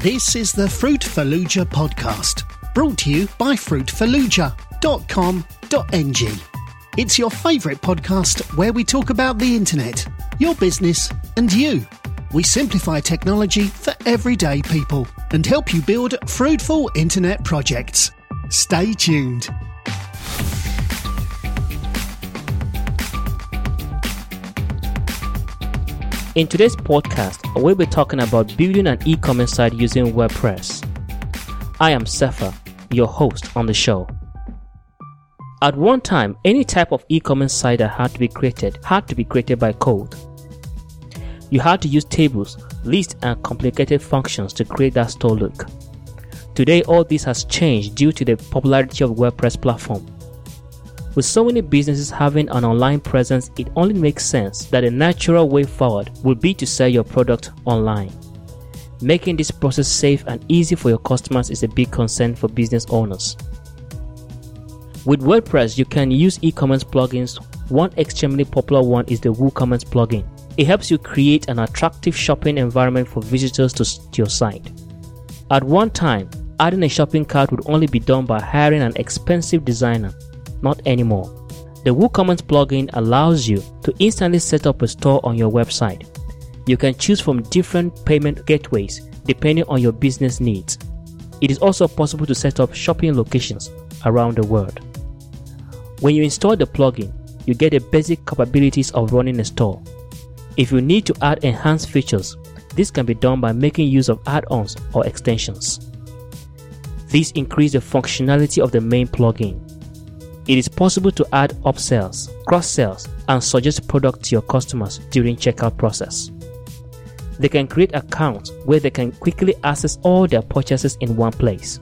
This is the Fruitfuluja podcast, brought to you by fruitfuluja.com.ng. It's your favourite podcast where we talk about the internet, your business and you. We simplify technology for everyday people and help you build fruitful internet projects. Stay tuned. In today's podcast, we'll be talking about building an e-commerce site using WordPress. I am Sefer, your host on the show. At one time, any type of e-commerce site that had to be created by code. You had to use tables, lists, and complicated functions to create that store look. Today, all this has changed due to the popularity of WordPress platform. With so many businesses having an online presence, it only makes sense that a natural way forward would be to sell your product online. Making this process safe and easy for your customers is a big concern for business owners. With WordPress, you can use e-commerce plugins. One extremely popular one is the WooCommerce plugin. It helps you create an attractive shopping environment for visitors to your site. At one time, adding a shopping cart would only be done by hiring an expensive designer. Not anymore. The WooCommerce plugin allows you to instantly set up a store on your website. You can choose from different payment gateways depending on your business needs. It is also possible to set up shopping locations around the world. When you install the plugin, you get the basic capabilities of running a store. If you need to add enhanced features, this can be done by making use of add-ons or extensions. These increase the functionality of the main plugin. It is possible to add upsells, cross-sells, and suggest products to your customers during checkout process. They can create accounts where they can quickly access all their purchases in one place.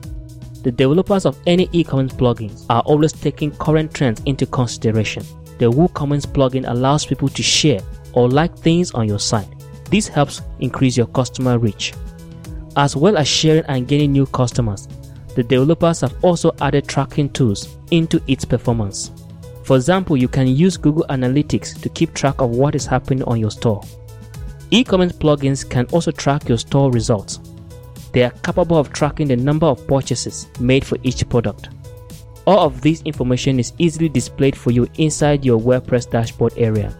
The developers of any e-commerce plugins are always taking current trends into consideration. The WooCommerce plugin allows people to share or like things on your site. This helps increase your customer reach. As well as sharing and gaining new customers, the developers have also added tracking tools into its performance. For example, you can use Google Analytics to keep track of what is happening on your store. E-commerce plugins can also track your store results. They are capable of tracking the number of purchases made for each product. All of this information is easily displayed for you inside your WordPress dashboard area.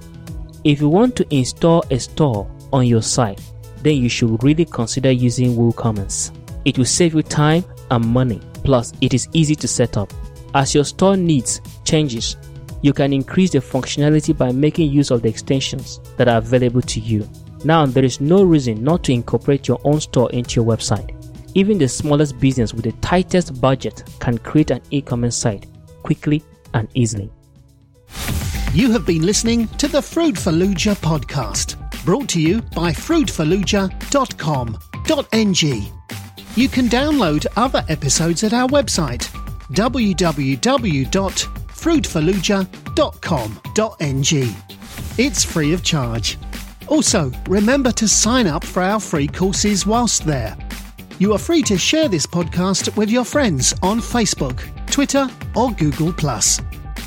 If you want to install a store on your site, then you should really consider using WooCommerce. It will save you time and money, plus it is easy to set up. As your store needs changes, you can increase the functionality by making use of the extensions that are available to you. Now there is no reason not to incorporate your own store into your website. Even the smallest business with the tightest budget can create an e-commerce site quickly and easily. You have been listening to the Fruitfuluja podcast, brought to you by fruitfuluja.com.ng. You can download other episodes at our website, www.fruitfuluja.com.ng. It's free of charge. Also, remember to sign up for our free courses whilst there. You are free to share this podcast with your friends on Facebook, Twitter, or Google+.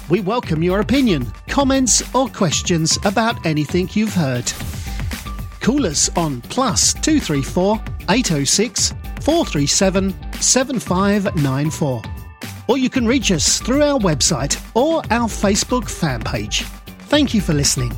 We welcome your opinion, comments, or questions about anything you've heard. Call us on +234 806 437 7594, or you can reach us through our website or our Facebook fan page. Thank you for listening.